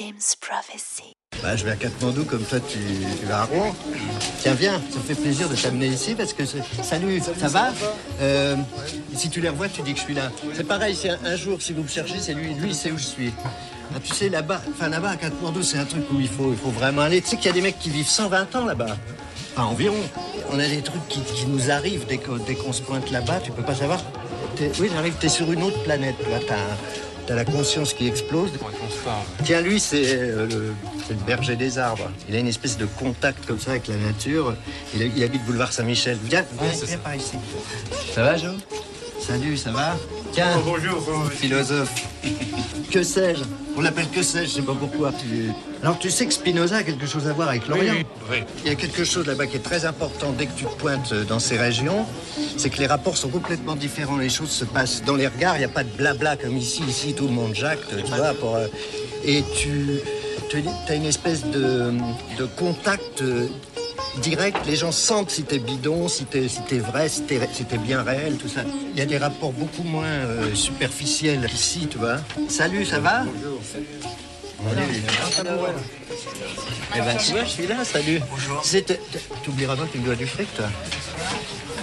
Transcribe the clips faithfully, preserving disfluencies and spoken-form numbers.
James Prophecy. Bah, je vais à Katmandou, comme toi, tu, tu vas à Rouen. Tiens, viens, ça me fait plaisir de t'amener ici, parce que... Salut, ça va euh, si tu les revois, tu dis que je suis là. C'est pareil, c'est un, un jour, si vous me cherchez, c'est lui, lui, il sait où je suis. Ah, tu sais, là-bas, enfin, là-bas, à Katmandou, c'est un truc où il faut, il faut vraiment aller. Tu sais qu'il y a des mecs qui vivent cent vingt ans, là-bas. Enfin, environ. On a des trucs qui, qui nous arrivent dès qu'on dès qu'on se pointe là-bas, tu peux pas savoir. T'es, oui, j'arrive, t'es sur une autre planète, là, t'as... T'as la conscience qui explose. Ouais, qu'on se parle. Tiens, lui, c'est euh, le, le berger des arbres. Il a une espèce de contact comme ça avec la nature. Il, a, il habite Boulevard Saint-Michel. Viens, ouais, viens, viens par ici. Ça va, Jo? Salut, ça va? Tiens, oh, bonjour, bonjour, philosophe. Que sais-je? On l'appelle que sais-je, je sais pas pourquoi. Tu... Alors, tu sais que Spinoza a quelque chose à voir avec l'Orient. Oui, oui. Il y a quelque chose là-bas qui est très important dès que tu te pointes dans ces régions, c'est que les rapports sont complètement différents. Les choses se passent dans les regards, il n'y a pas de blabla comme ici. Ici, tout le monde jacte, tu ah. vois. Pour, euh... Et tu, tu as une espèce de, de contact... Euh... direct, les gens sentent si t'es bidon, si t'es si t'es vrai, si t'es si t'es bien réel, tout ça. Il y a des rapports beaucoup moins euh, superficiels qu'ici, tu vois. Salut, ça va? Bonjour. Bonjour. Eh ben, tu vois, je suis là, salut. Bonjour. T'oublieras pas que tu me dois du fric, toi.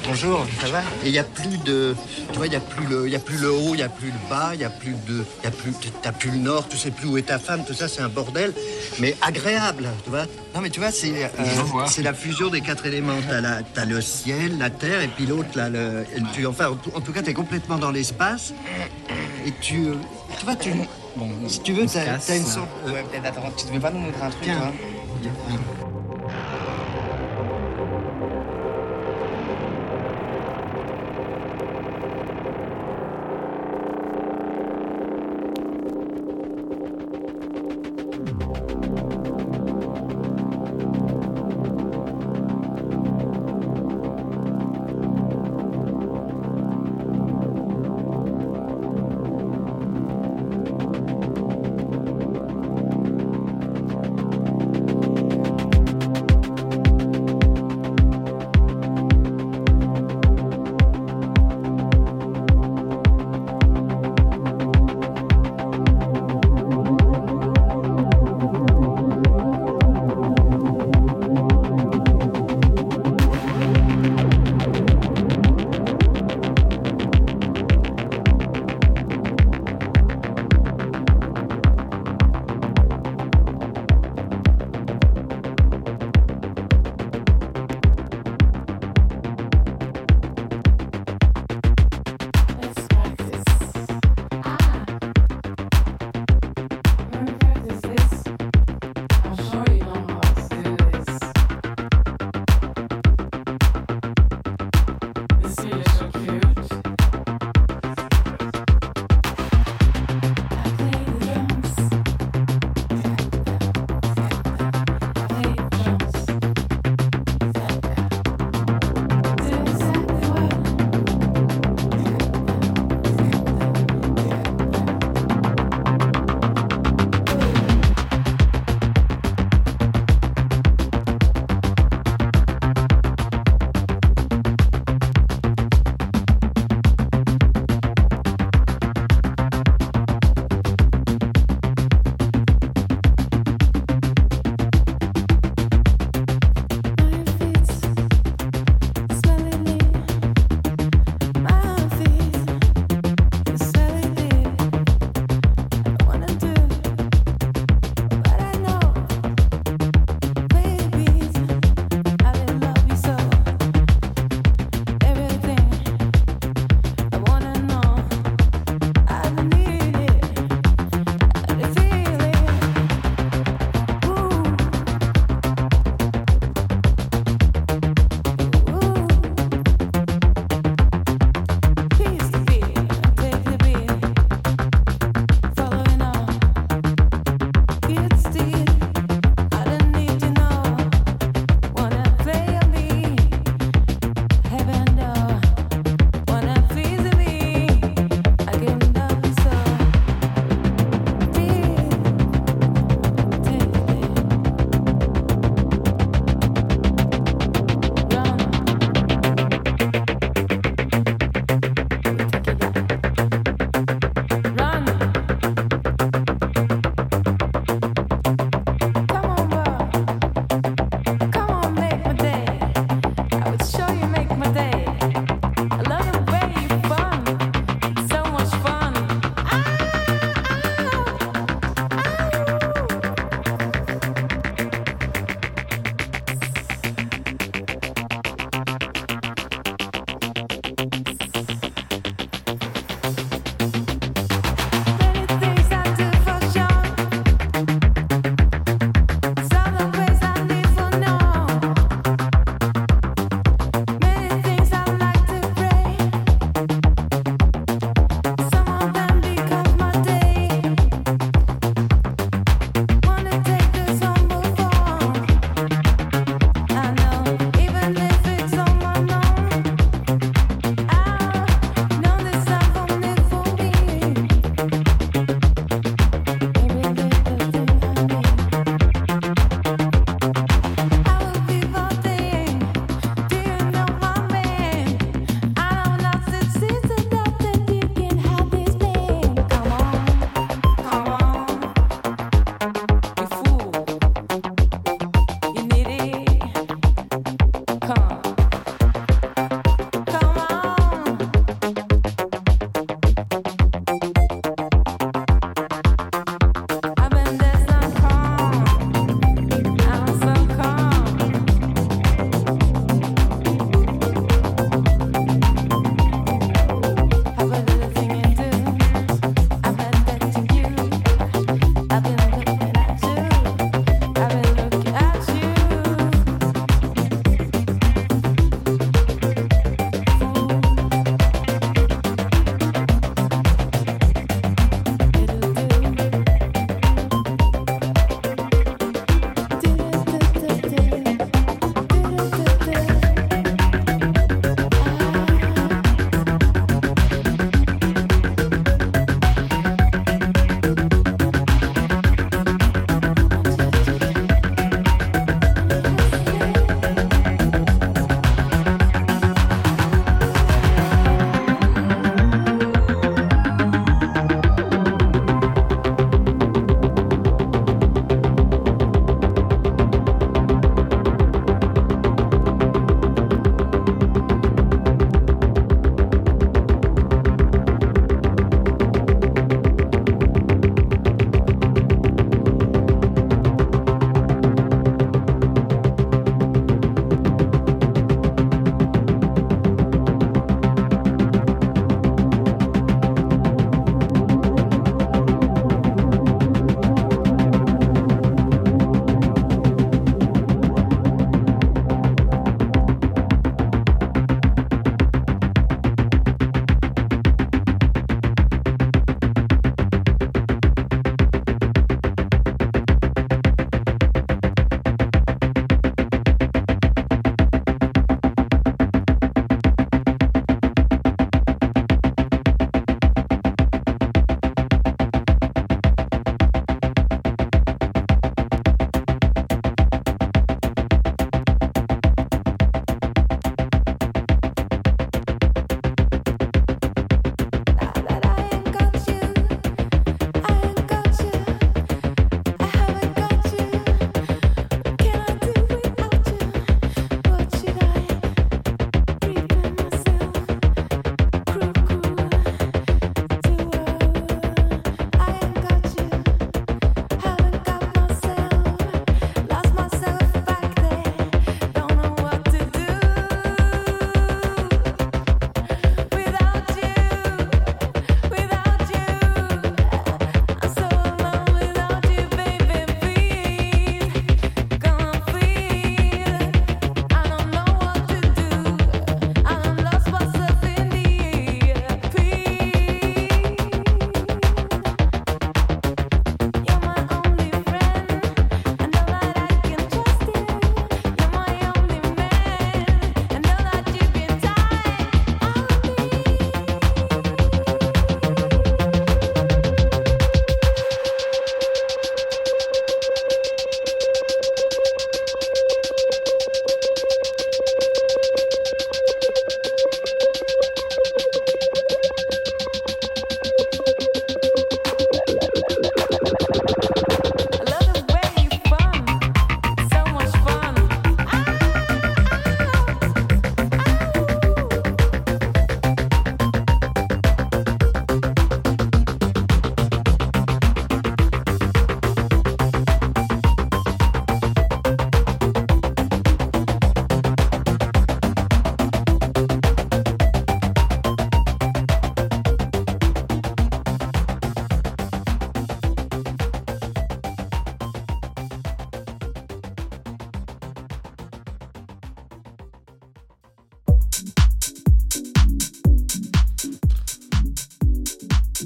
Bonjour, ça va? Et il n'y a plus de... Tu vois, il n'y a plus le y a plus le haut, il n'y a plus le bas, il n'y a plus de... Y a plus, t'as plus le nord, tu sais plus où est ta femme, tout ça, c'est un bordel, mais agréable, tu vois? Non, mais tu vois, c'est euh, c'est la fusion des quatre éléments. T'as, la, t'as le ciel, la terre, et puis l'autre, là, le... Tu, enfin, en tout cas, t'es complètement dans l'espace, et tu... Tu vois, tu... Bon, si tu veux, t'as, t'as une sorte... Euh... Ouais, peut-être, attends, tu devais pas nous montrer un truc, tiens, hein. Hein.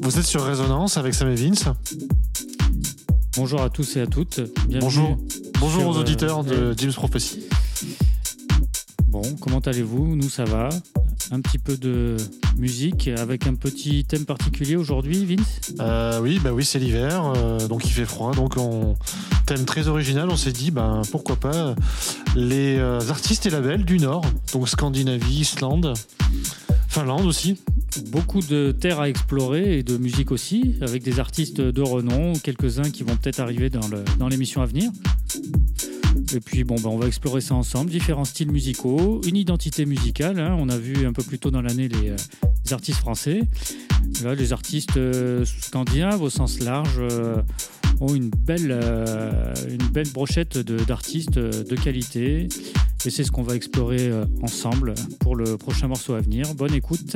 Vous êtes sur Résonance avec Sam et Vince. Bonjour à tous et à toutes. Bienvenue Bonjour. Bonjour aux auditeurs euh, de James Prophecy. Bon, comment allez-vous ? Nous, ça va. Un petit peu de musique avec un petit thème particulier aujourd'hui, Vince ? euh, Oui, bah oui, c'est l'hiver, euh, donc il fait froid, donc on... thème très original. On s'est dit, ben pourquoi pas les euh, artistes et labels du Nord, donc Scandinavie, Islande, Finlande aussi. Beaucoup de terres à explorer et de musique aussi, avec des artistes de renom, quelques-uns qui vont peut-être arriver dans, le, dans l'émission à venir. Et puis bon, ben, on va explorer ça ensemble, différents styles musicaux, une identité musicale, hein. On a vu un peu plus tôt dans l'année les, euh, les artistes français. Là, les artistes euh, scandinaves au sens large euh, ont une belle, euh, une belle brochette de, d'artistes euh, de qualité. Et c'est ce qu'on va explorer euh, ensemble pour le prochain morceau à venir. Bonne écoute.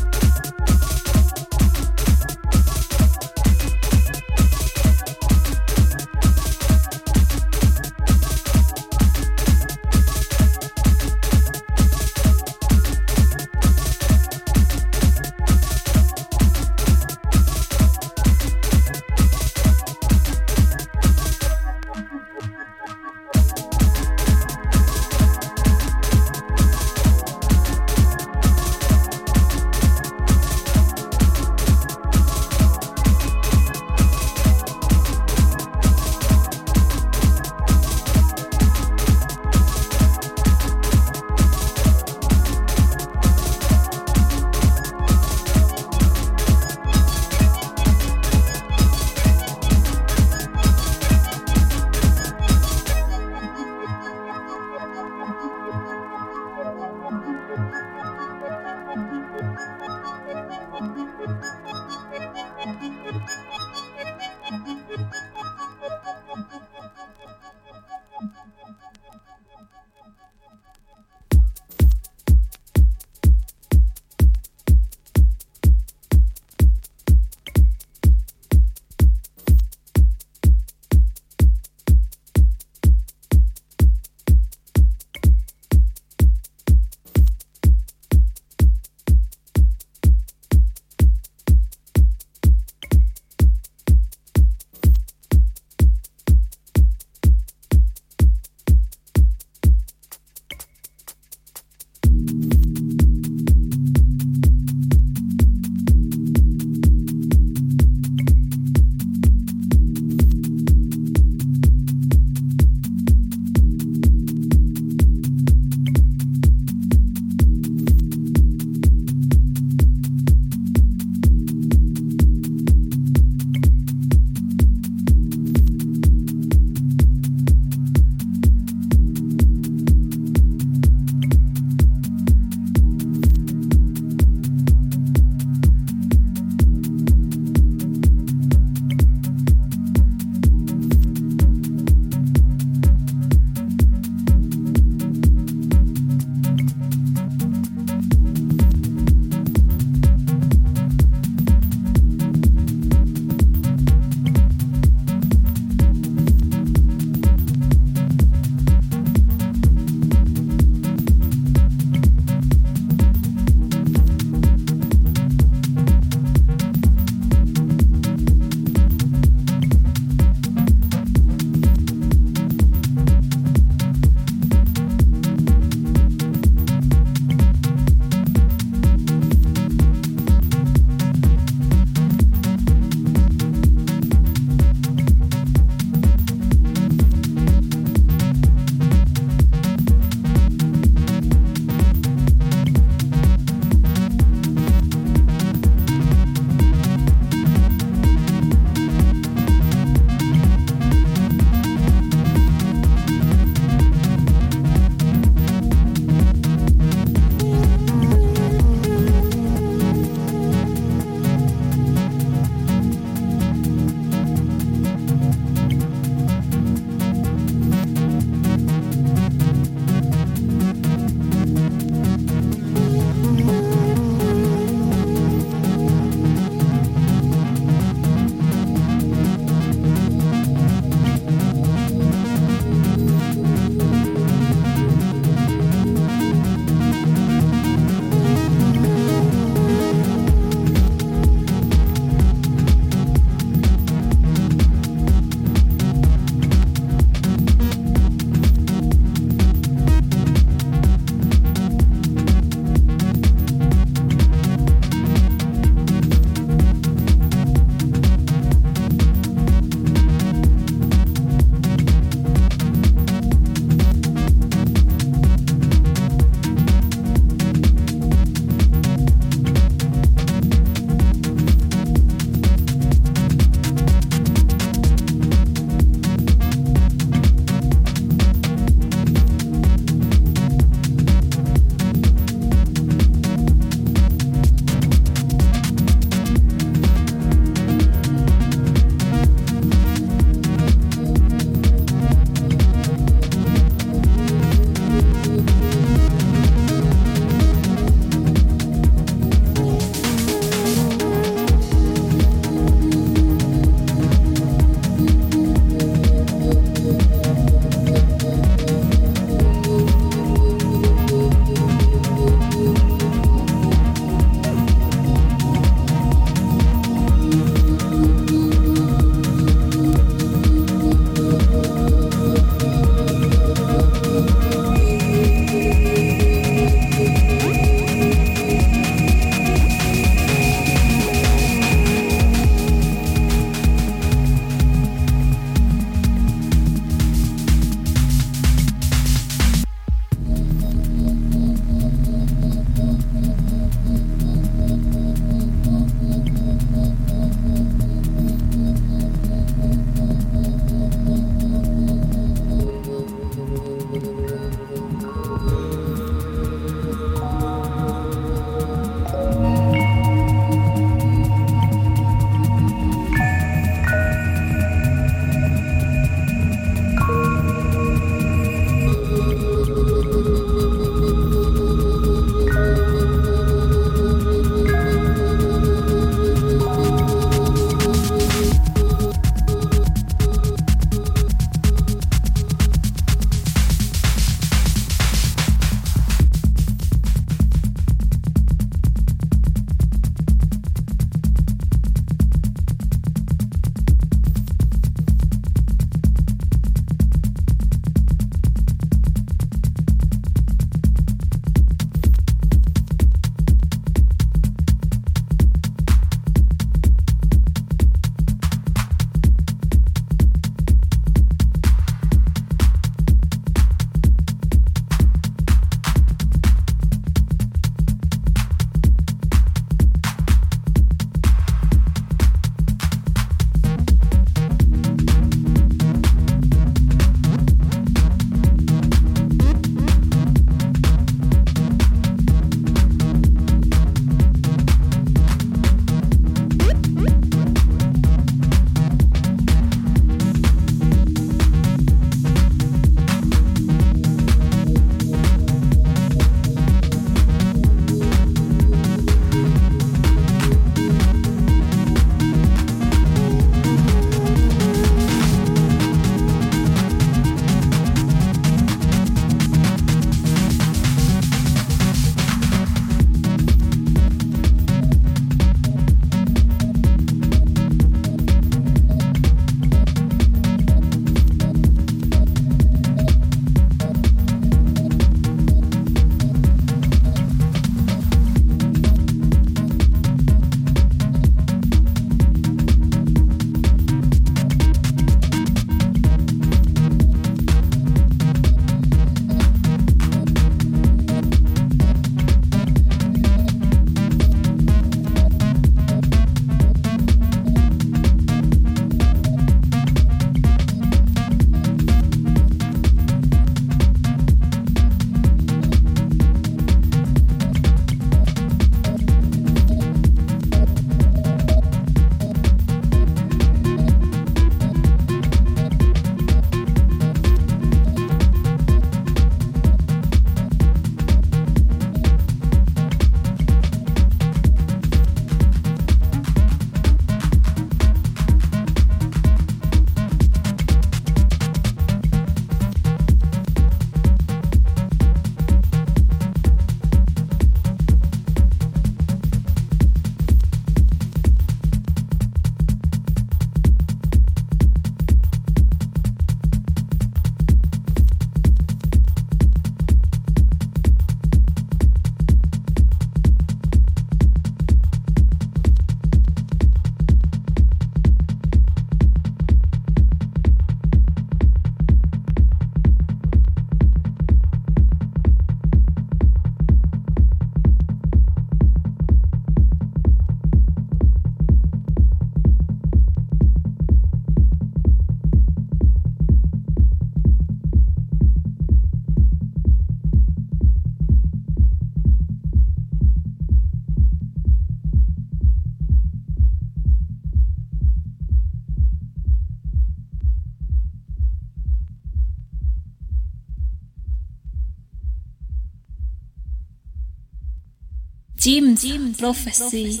James Prophecy.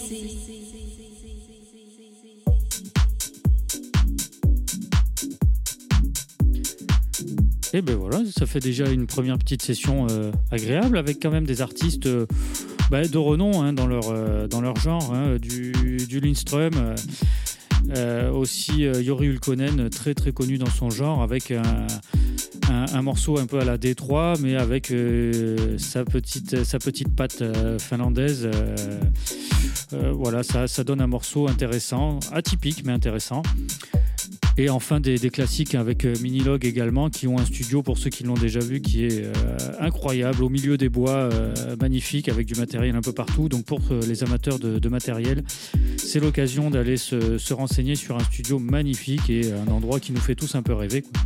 Et ben voilà, ça fait déjà une première petite session euh, agréable avec quand même des artistes euh, bah, de renom hein, dans, leur, euh, dans leur genre, hein, du, du Lindström. Euh, Euh, aussi euh, Yori Hulkkonen, très très connu dans son genre, avec un, un, un morceau un peu à la D trois, mais avec euh, sa, petite, sa petite patte euh, finlandaise. Euh, euh, voilà, ça, ça donne un morceau intéressant, atypique mais intéressant. Et enfin des, des classiques avec euh, Minilog également, qui ont un studio, pour ceux qui l'ont déjà vu, qui est euh, incroyable, au milieu des bois, euh, magnifique, avec du matériel un peu partout. Donc pour euh, les amateurs de, de matériel, c'est l'occasion d'aller se, se renseigner sur un studio magnifique et un endroit qui nous fait tous un peu rêver, quoi.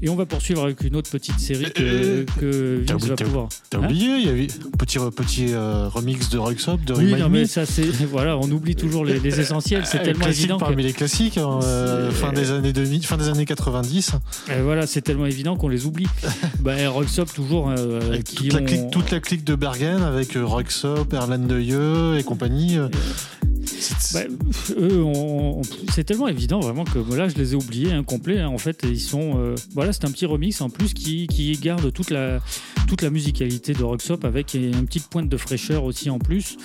Et on va poursuivre avec une autre petite série que, que Vince va pouvoir. T'as hein oublié, il y avait un petit, petit euh, remix de Röyksopp, de Remind Me. Oui, non, mais ça, c'est, voilà, on oublie toujours les, les essentiels, c'est tellement classique évident. Parmi que... les classiques, euh, fin des années deux mille, fin des années quatre-vingt-dix. Et voilà, c'est tellement évident qu'on les oublie. bah, Röyksopp, toujours. Euh, avec qui toute, ont... la clique, toute la clique de Bergen, avec Röyksopp, Erlend Øye et compagnie. Euh... Bah, eux, on, on, c'est tellement évident vraiment que là je les ai oubliés hein, complet hein, en fait ils sont euh, voilà, c'est un petit remix en plus qui, qui garde toute la, toute la musicalité de Röyksopp avec une petite pointe de fraîcheur aussi en plus.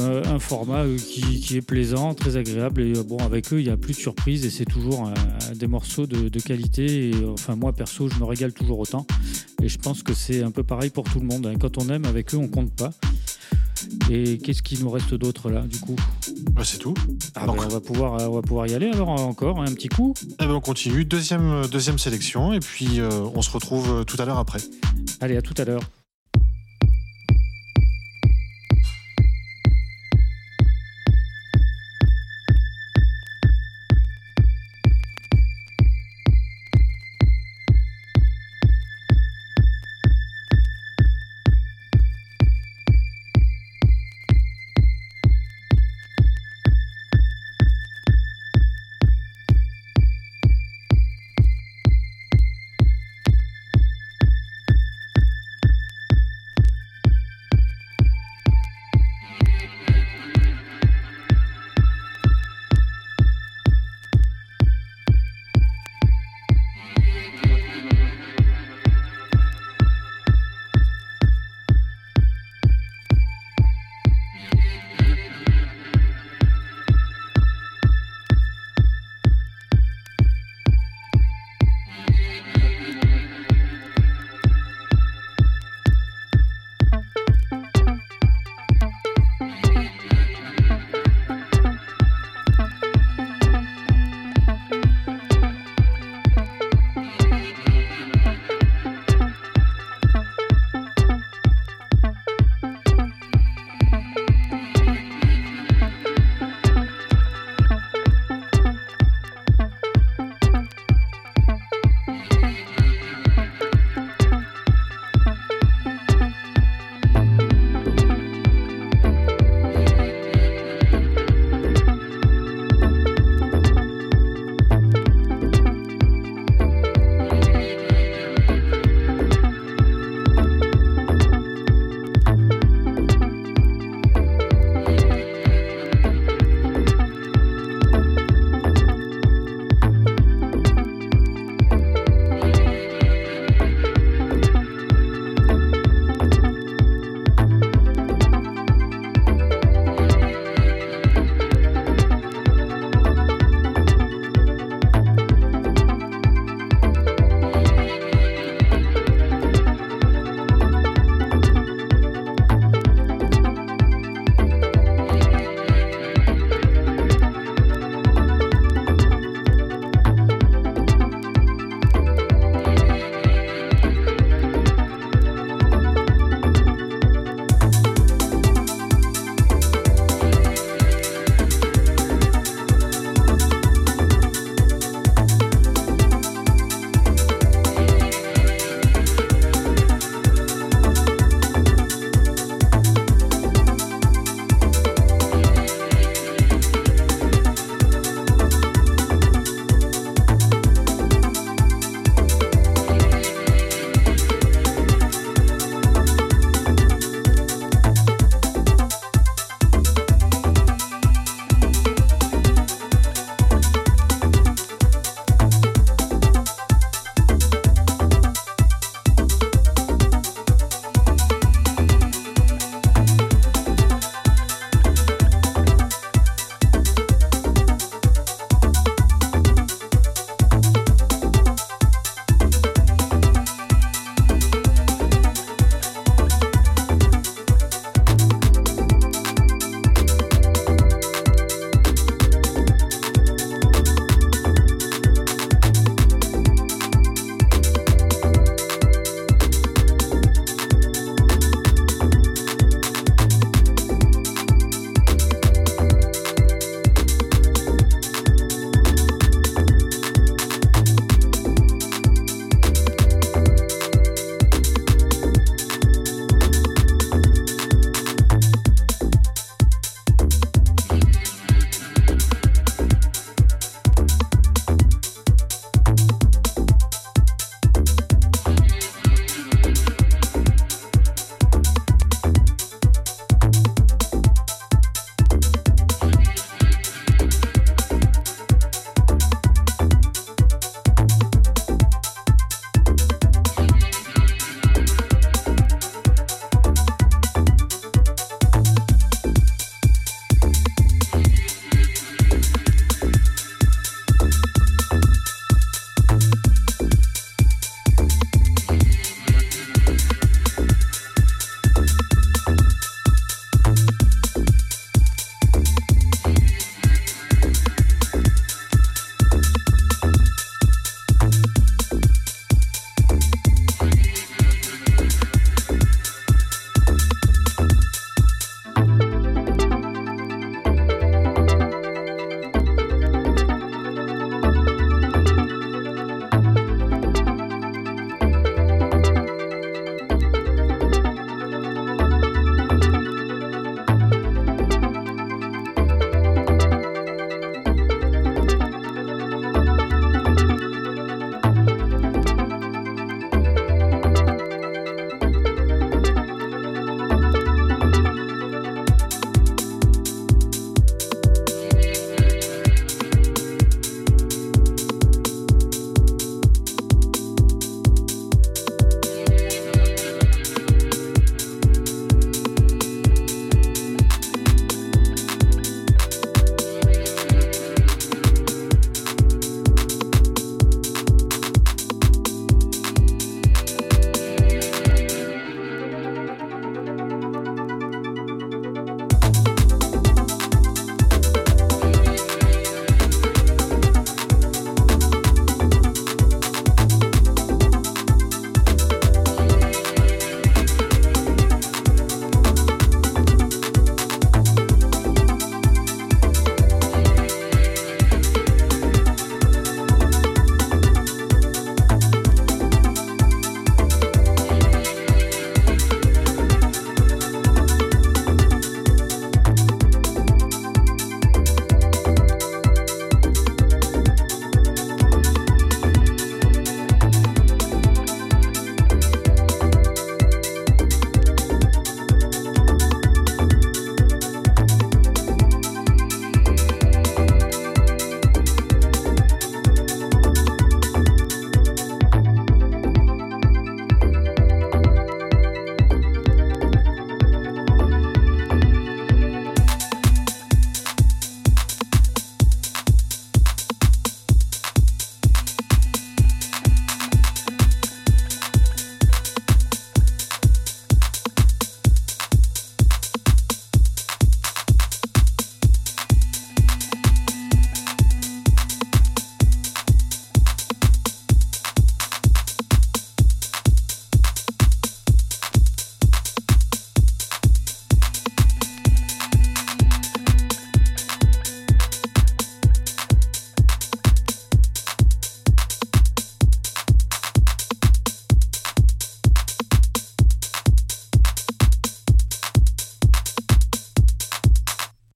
Euh, un format euh, qui, qui est plaisant, très agréable et euh, bon, avec eux il n'y a plus de surprise et c'est toujours euh, des morceaux de, de qualité et, euh, enfin moi perso je me régale toujours autant et je pense que c'est un peu pareil pour tout le monde hein. Quand on aime, avec eux on compte pas. Et qu'est-ce qu'il nous reste d'autre là du coup ? Bah, c'est tout. Ah ben, on, va pouvoir, on va pouvoir y aller alors encore un petit coup. Et ben, on continue, deuxième, deuxième sélection et puis euh, on se retrouve tout à l'heure après. Allez, à tout à l'heure.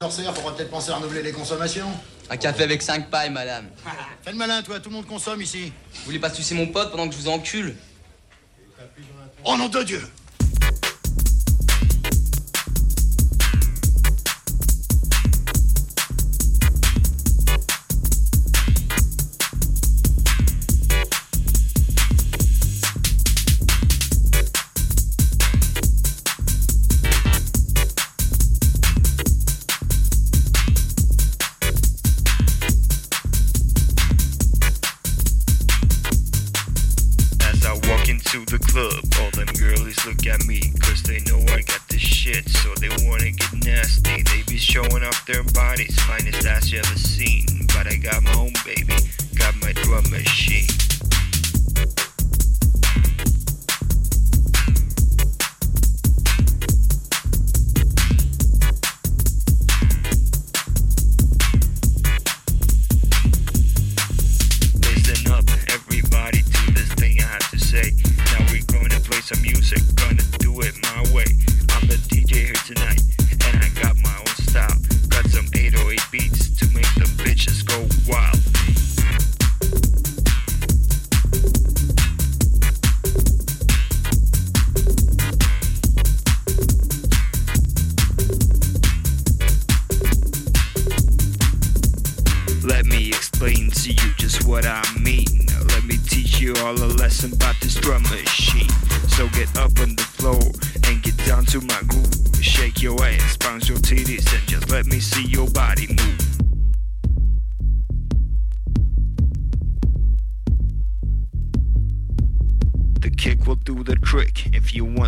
corsaire, faudra peut-être penser à renouveler les consommations. Un café avec cinq pailles, madame. Fais le malin, toi, tout le monde consomme ici. Vous voulez pas sucer mon pote pendant que je vous encule? Oh nom de Dieu!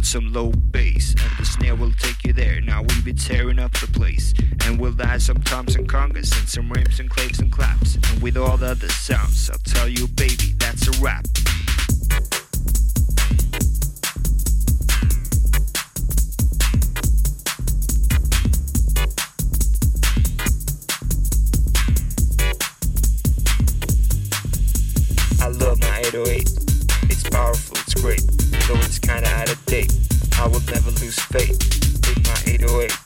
Some low bass and the snare will take you there. Now we be tearing up the place, and we'll add some toms and congas and some rims and claves and claps, and with all the other sounds I'll tell you baby that's a wrap. I love my eight oh eight, it's powerful, it's great, though it's kinda out of date. I will never lose faith with my eight oh eight.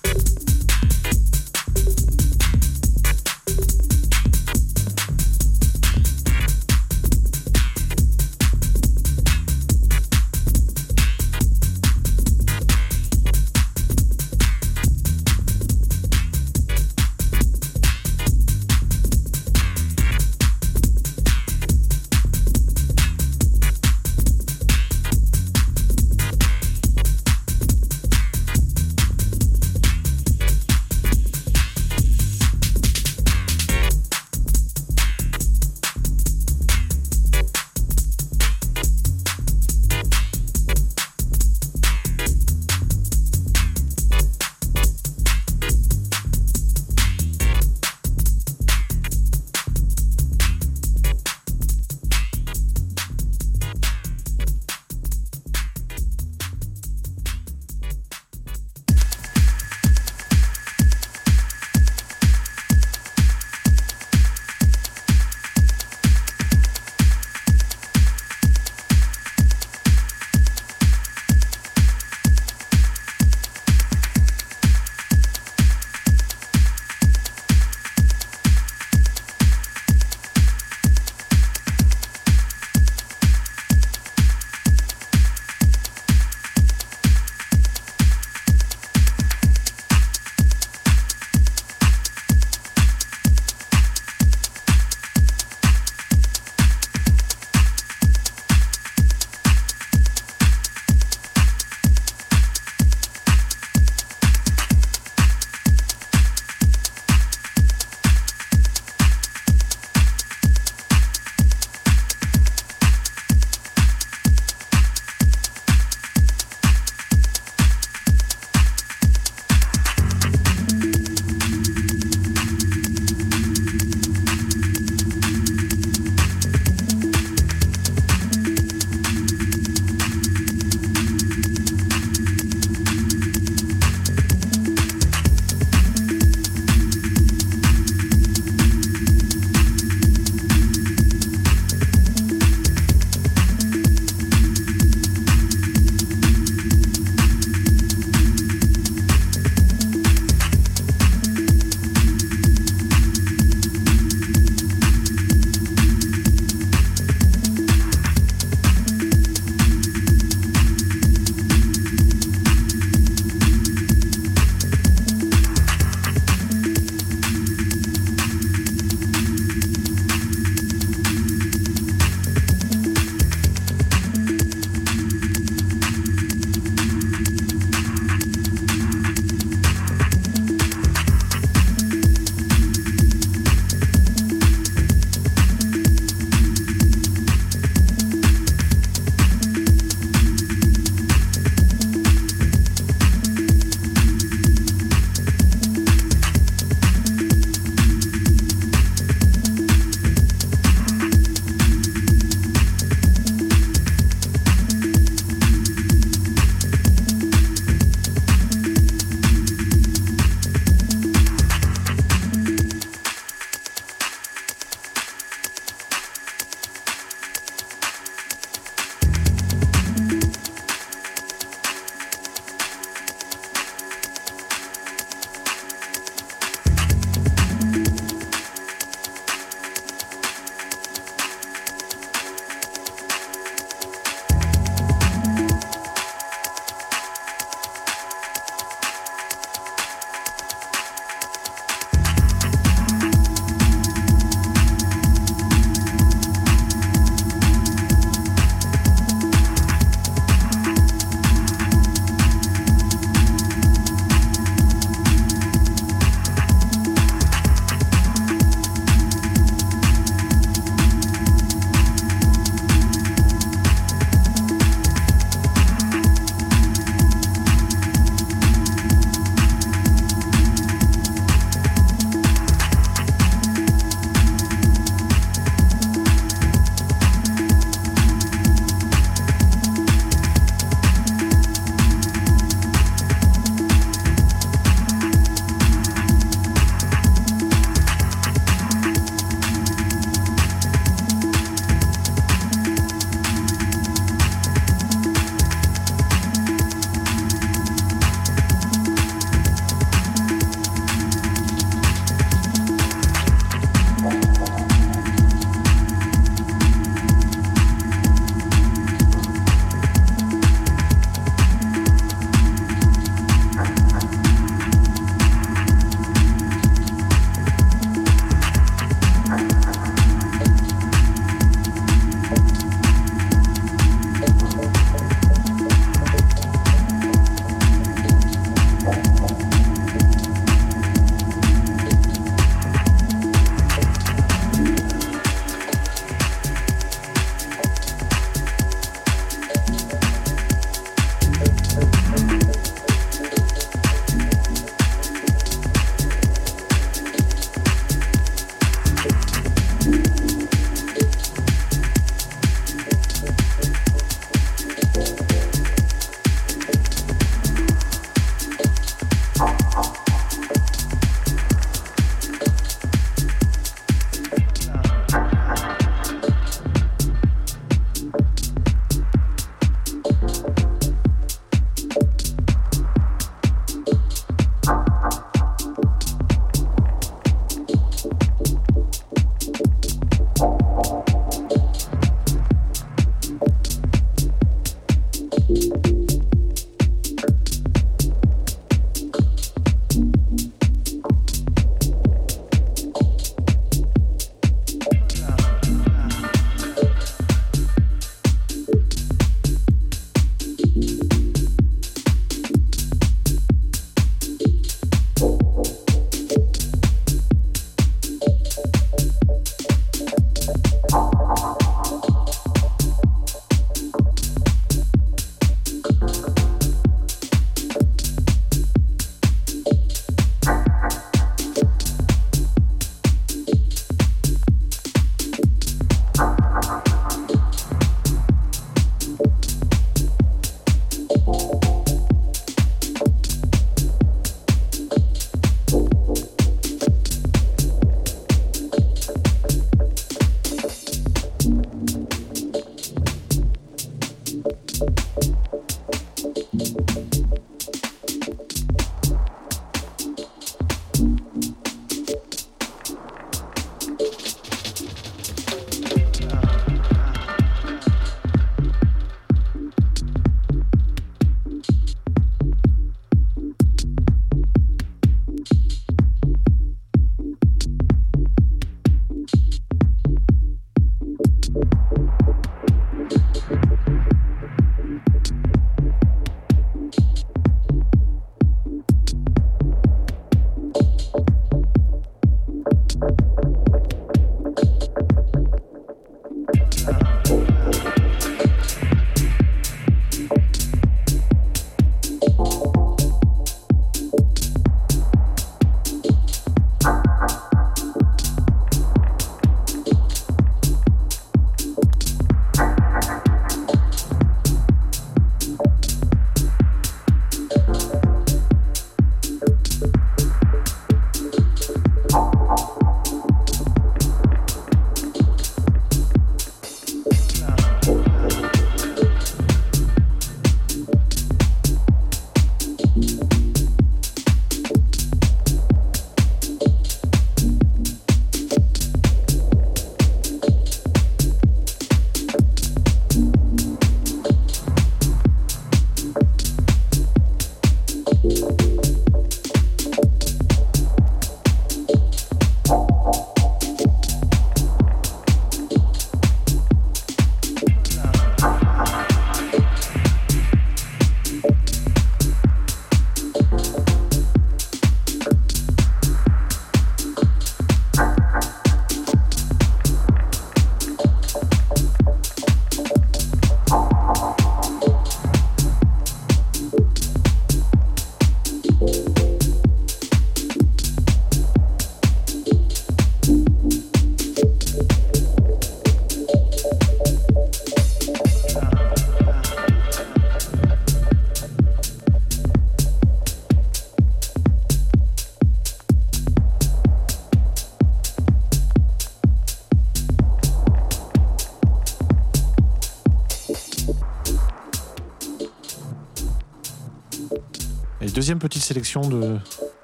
Et deuxième petite sélection de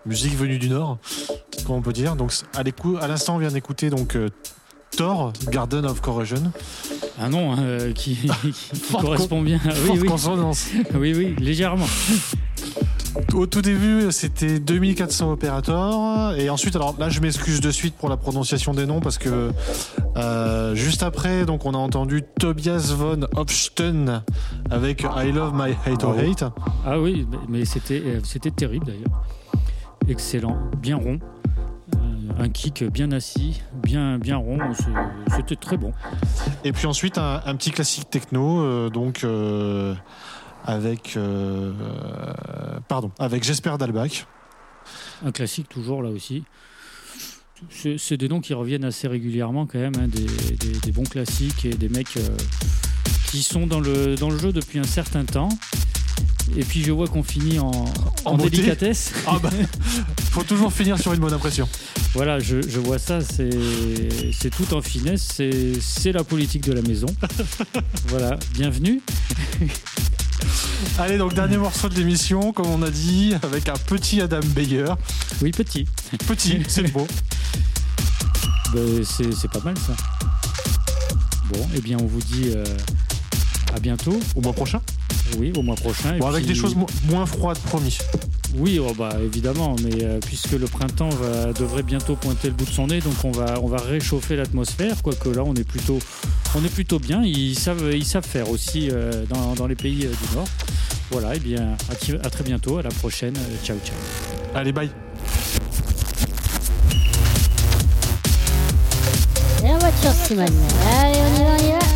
musique venue du Nord, comme on peut dire. Donc à, à l'instant, on vient d'écouter donc euh, Thor, Garden of Corrosion. Un nom euh, qui, qui, qui correspond con, bien. Forte oui, oui. consonance. Oui, oui, légèrement. Au tout début, c'était deux mille quatre cents opérateurs. Et ensuite, alors là, je m'excuse de suite pour la prononciation des noms parce que euh, juste après, donc, on a entendu Tobias von Hobschten avec I Love My Hate or Hate. Ah oui, mais c'était, c'était terrible d'ailleurs. Excellent, bien rond. Un kick bien assis, bien, bien rond, c'était très bon. Et puis ensuite, un, un petit classique techno, euh, donc euh, avec, euh, pardon, avec Jesper Dalbach. Un classique toujours là aussi. C'est, c'est des noms qui reviennent assez régulièrement quand même, hein, des, des, des bons classiques et des mecs euh, qui sont dans le, dans le jeu depuis un certain temps. Et puis je vois qu'on finit en, en, en délicatesse. Ah bah, faut toujours finir sur une bonne impression. Voilà, je, je vois ça, c'est, c'est tout en finesse, c'est, c'est la politique de la maison. Voilà, bienvenue. Allez, donc dernier morceau de l'émission, comme on a dit, avec un petit Adam Beyer. Oui, petit. Petit, c'est le beau. Ben, c'est, c'est pas mal ça. Bon, eh bien on vous dit euh, à bientôt. Au mois prochain. Oui, au mois prochain. Bon, avec puis... des choses mo- moins froides, promis. Oui, oh bah, évidemment, mais euh, puisque le printemps va, devrait bientôt pointer le bout de son nez, donc on va, on va réchauffer l'atmosphère, quoique là, on est plutôt, on est plutôt bien. Ils savent, ils savent faire aussi euh, dans, dans les pays euh, du Nord. Voilà, et eh bien, à, t- à très bientôt, à la prochaine. Euh, ciao, ciao. Allez, bye. La voiture, Simone. Allez, on y va, on y va.